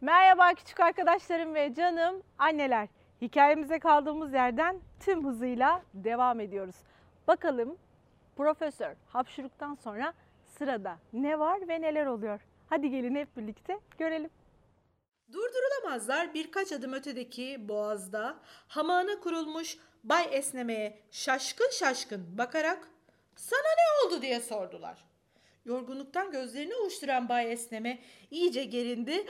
Merhaba küçük arkadaşlarım ve canım anneler. Hikayemize kaldığımız yerden tüm hızıyla devam ediyoruz. Bakalım Profesör Hapşuruk'tan sonra sırada ne var ve neler oluyor? Hadi gelin hep birlikte görelim. Durdurulamazlar birkaç adım ötedeki boğazda hamağına kurulmuş Bay Esneme'ye şaşkın şaşkın bakarak "Sana ne oldu?" diye sordular. Yorgunluktan gözlerini ovuşturan Bay Esneme iyice gerindi.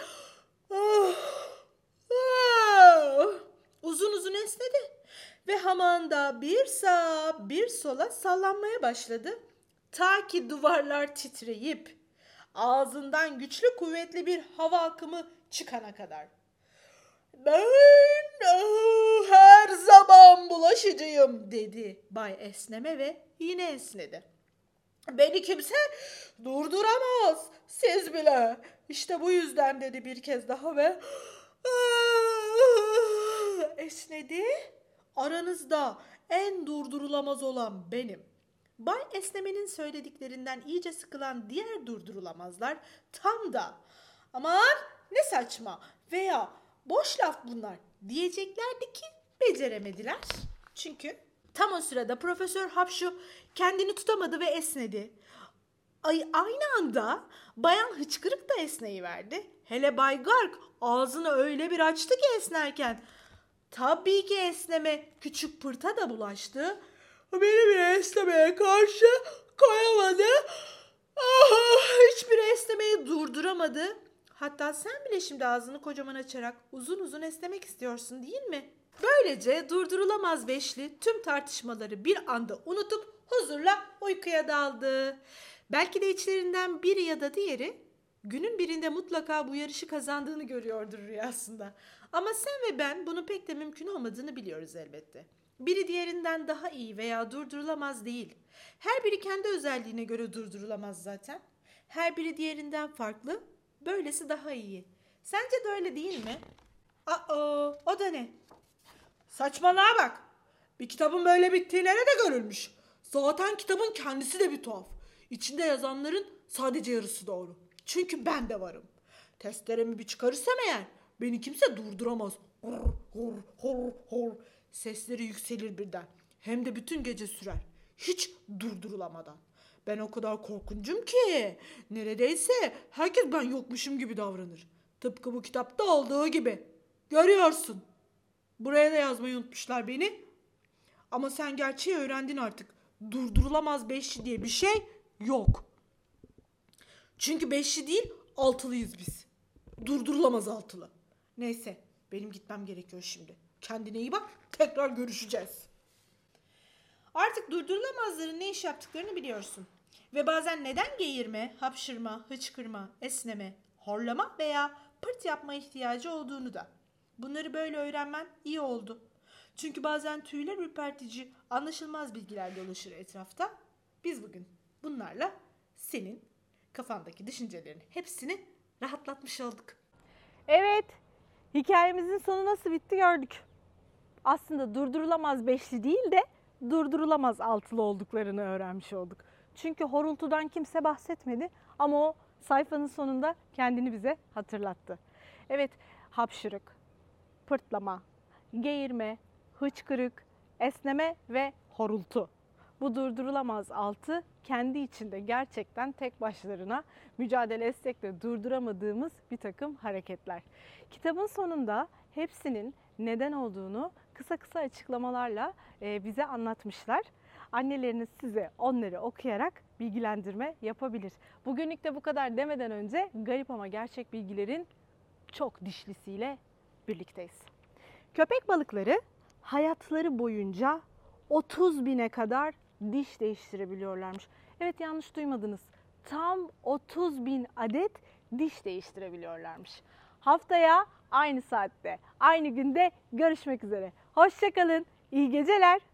Uzun uzun esnedi ve hamağında bir sağa bir sola sallanmaya başladı. Ta ki duvarlar titreyip ağzından güçlü kuvvetli bir hava akımı çıkana kadar. "Ben her zaman bulaşıcıyım," dedi Bay Esneme ve yine esnedi. "Beni kimse durduramaz, siz bile. İşte bu yüzden," dedi bir kez daha ve esnedi. "Aranızda en durdurulamaz olan benim." Bay Esneme'nin söylediklerinden iyice sıkılan diğer durdurulamazlar tam da "Aman ne saçma" veya "Boş laf bunlar" diyeceklerdi ki beceremediler. Çünkü tam o sırada Profesör Hapşu kendini tutamadı ve esnedi. Aynı anda Bayan Hıçkırık da esneyiverdi. Hele Bay Garg ağzını öyle bir açtı ki esnerken. Tabii ki esneme Küçük Pırt'a da bulaştı. "Beni bile esnemeye karşı koyamadı. Hiçbir esnemeyi durduramadı. Hatta sen bile şimdi ağzını kocaman açarak uzun uzun esnemek istiyorsun değil mi?" Böylece durdurulamaz beşli tüm tartışmaları bir anda unutup huzurla uykuya daldı. Belki de içlerinden biri ya da diğeri günün birinde mutlaka bu yarışı kazandığını görüyordur rüyasında. Ama sen ve ben bunun pek de mümkün olmadığını biliyoruz elbette. Biri diğerinden daha iyi veya durdurulamaz değil. Her biri kendi özelliğine göre durdurulamaz zaten. Her biri diğerinden farklı, böylesi daha iyi. Sence de öyle değil mi? O da ne? "Saçmalığa bak. Bir kitabın böyle bittiği nerede görülmüş? Zaten kitabın kendisi de bir tuhaf. İçinde yazanların sadece yarısı doğru. Çünkü ben de varım. Testlerimi bir çıkarırsam eğer beni kimse durduramaz. Hor hor hor hor." Sesleri yükselir birden. Hem de bütün gece sürer. Hiç durdurulamadan. "Ben o kadar korkuncum ki neredeyse herkes ben yokmuşum gibi davranır. Tıpkı bu kitapta olduğu gibi. Görüyorsun. Buraya da yazmayı unutmuşlar beni. Ama sen gerçeği öğrendin artık. Durdurulamaz beşli diye bir şey yok. Çünkü beşli değil altılıyız biz. Durdurulamaz altılı. Neyse benim gitmem gerekiyor şimdi. Kendine iyi bak, tekrar görüşeceğiz." Artık durdurulamazların ne iş yaptıklarını biliyorsun. Ve bazen neden geğirme, hapşırma, hıçkırma, esneme, horlama veya pırt yapma ihtiyacı olduğunu da. Bunları böyle öğrenmen iyi oldu. Çünkü bazen tüyler ürpertici, anlaşılmaz bilgiler dolaşır etrafta. Biz bugün bunlarla senin kafandaki düşüncelerin hepsini rahatlatmış olduk. Evet, hikayemizin sonu nasıl bitti gördük. Aslında durdurulamaz beşli değil de durdurulamaz altılı olduklarını öğrenmiş olduk. Çünkü horultudan kimse bahsetmedi ama o sayfanın sonunda kendini bize hatırlattı. Evet, hapşırık, pırtlama, geğirme, hıçkırık, esneme ve horultu. Bu durdurulamaz altı kendi içinde gerçekten tek başlarına mücadele etsek de durduramadığımız bir takım hareketler. Kitabın sonunda hepsinin neden olduğunu kısa kısa açıklamalarla bize anlatmışlar. Anneleriniz size onları okuyarak bilgilendirme yapabilir. Bugünlük de bu kadar demeden önce garip ama gerçek bilgilerin çok dişlisiyle birlikteyiz. Köpek balıkları hayatları boyunca 30.000'e kadar diş değiştirebiliyorlarmış. Evet, yanlış duymadınız. Tam 30.000 adet diş değiştirebiliyorlarmış. Haftaya aynı saatte, aynı günde görüşmek üzere. Hoşça kalın. İyi geceler.